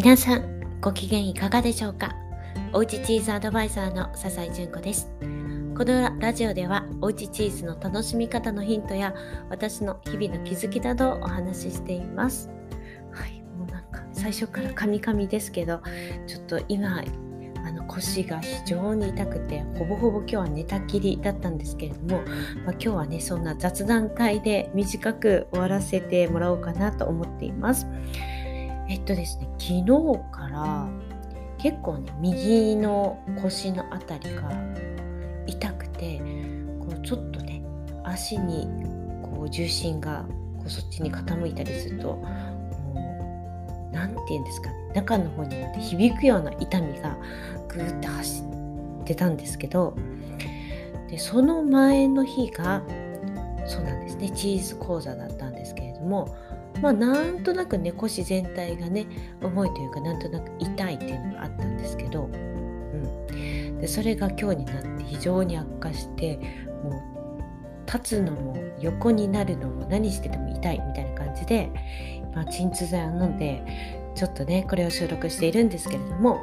皆さんご機嫌いかがでしょうか。おうちチーズアドバイザーの笹井純子です。このラジオではおうちチーズの楽しみ方のヒントや私の日々の気づきなどをお話ししています。はい、もうなんか最初からカミカミですけど、ちょっと今腰が非常に痛くてほぼほぼ今日は寝たきりだったんですけれども、今日はねそんな雑談会で短く終わらせてもらおうかなと思っています。ですね、昨日から結構ね右の腰のあたりが痛くて、こうちょっとね足にこう重心がこうそっちに傾いたりすると、なんて言うんですかね、中の方に響くような痛みがぐーって走ってたんですけど、でその前の日がそうなんですね、チーズ講座だったんですけれども、なんとなくね腰全体がね重いというか、なんとなく痛いっていうのがあったんですけど、でそれが今日になって非常に悪化して、もう立つのも横になるのも何してても痛いみたいな感じで、鎮痛剤を飲んでちょっとねこれを収録しているんですけれども、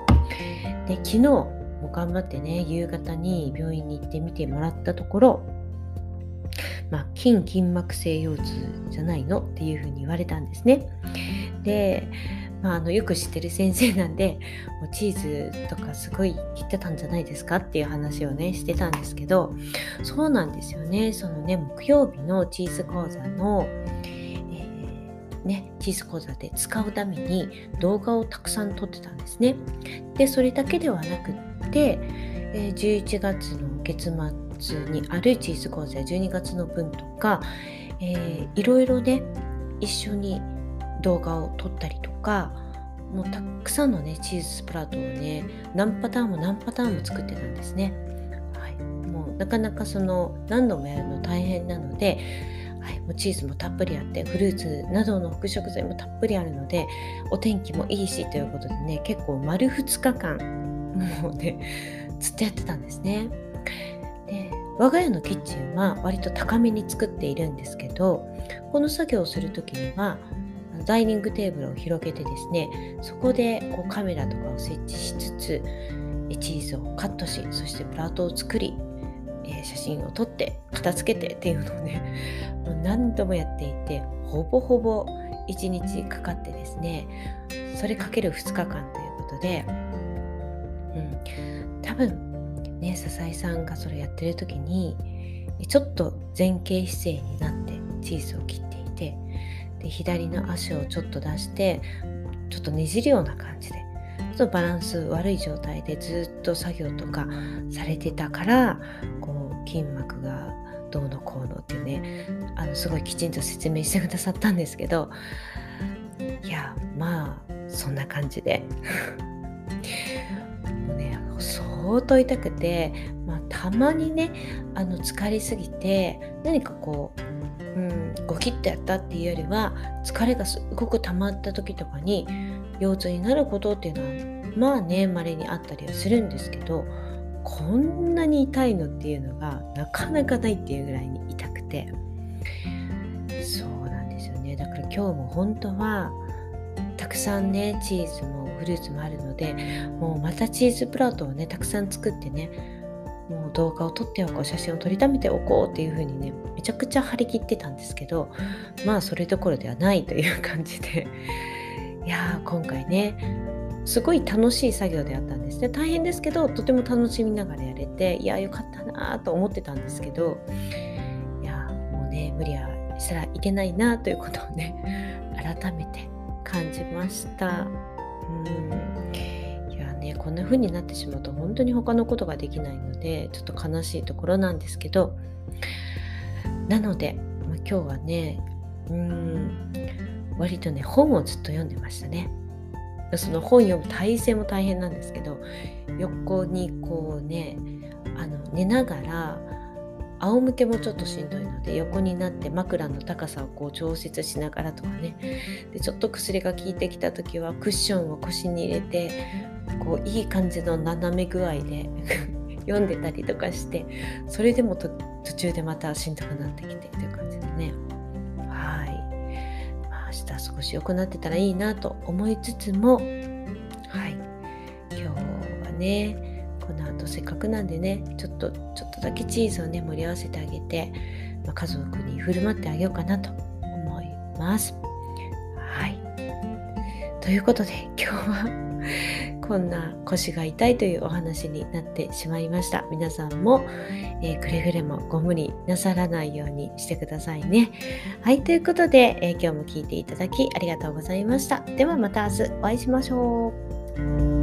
で昨日も頑張ってね夕方に病院に行って見てもらったところ、筋膜性腰痛じゃないのっていうふうに言われたんですね。で、よく知ってる先生なんで、もうチーズとかすごい切ってたんじゃないですかっていう話をねしてたんですけど、そうなんですよね。そのね木曜日のチーズ講座の、チーズ講座で使うために動画をたくさん撮ってたんですね。でそれだけではなくって、11月の月末にあるチーズ講座や12月の分とか、いろいろね一緒に動画を撮ったりとか、もうたくさんのねチーズスプラウトをね何パターンも作ってたんですね。もうなかなかその何度もやるの大変なので、もうチーズもたっぷりあって、フルーツなどの副食材もたっぷりあるので、お天気もいいしということでね、結構丸2日間もうねずっとやってたんですね。で我が家のキッチンは割と高めに作っているんですけど、この作業をするときにはダイニングテーブルを広げてですね、そこでこうカメラとかを設置しつつ、チーズをカットし、そしてプラートを作り、写真を撮って片付けてっていうのをね何度もやっていて、ほぼほぼ1日かかってですね、それかける2日間ということで、多分ね笹井さんがそれやってる時にちょっと前傾姿勢になってチーズを切っていて、で左の足をちょっと出してちょっとねじるような感じで、ちょっとバランス悪い状態でずっと作業とかされてたから、こう筋膜がどうのこうのってねすごいきちんと説明してくださったんですけど、いやそんな感じでもうね相当痛くて、たまにね疲れすぎて何かこうゴキッとやったっていうよりは、疲れがすごく溜まった時とかに腰痛になることっていうのは稀にあったりはするんですけど、こんなに痛いのっていうのがなかなかないっていうぐらいに痛くて、そうなんですよね。だから今日も本当はたくさんねチーズもフルーツもあるので、もうまたチーズプラウトをねたくさん作ってね、もう動画を撮っておこう、写真を撮りためておこうっていう風にねめちゃくちゃ張り切ってたんですけど、それどころではないという感じで、いや今回ねすごい楽しい作業であったんですね。大変ですけどとても楽しみながらやれて、いやよかったなと思ってたんですけど、いやもうね無理はしたらいけないなということをね改めて感じました。こんな風になってしまうと本当に他のことができないので、ちょっと悲しいところなんですけど、なので、今日はね割とね本をずっと読んでましたね。その本読む体勢も大変なんですけど、横にこうね寝ながら仰向けもちょっとしんどいので、横になって枕の高さをこう調節しながらとかね、でちょっと薬が効いてきた時はクッションを腰に入れて、こういい感じの斜め具合で読んでたりとかして、それでも途中でまたしんどくなってきてという感じでね、明日少し良くなってたらいいなと思いつつも、ね。この後せっかくなんでね、ちょっとだけチーズをね盛り合わせてあげて、家族に振る舞ってあげようかなと思います。はい、ということで今日はこんな腰が痛いというお話になってしまいました。皆さんも、くれぐれもご無理なさらないようにしてくださいね。はい、ということで、今日も聞いていただきありがとうございました。ではまた明日お会いしましょう。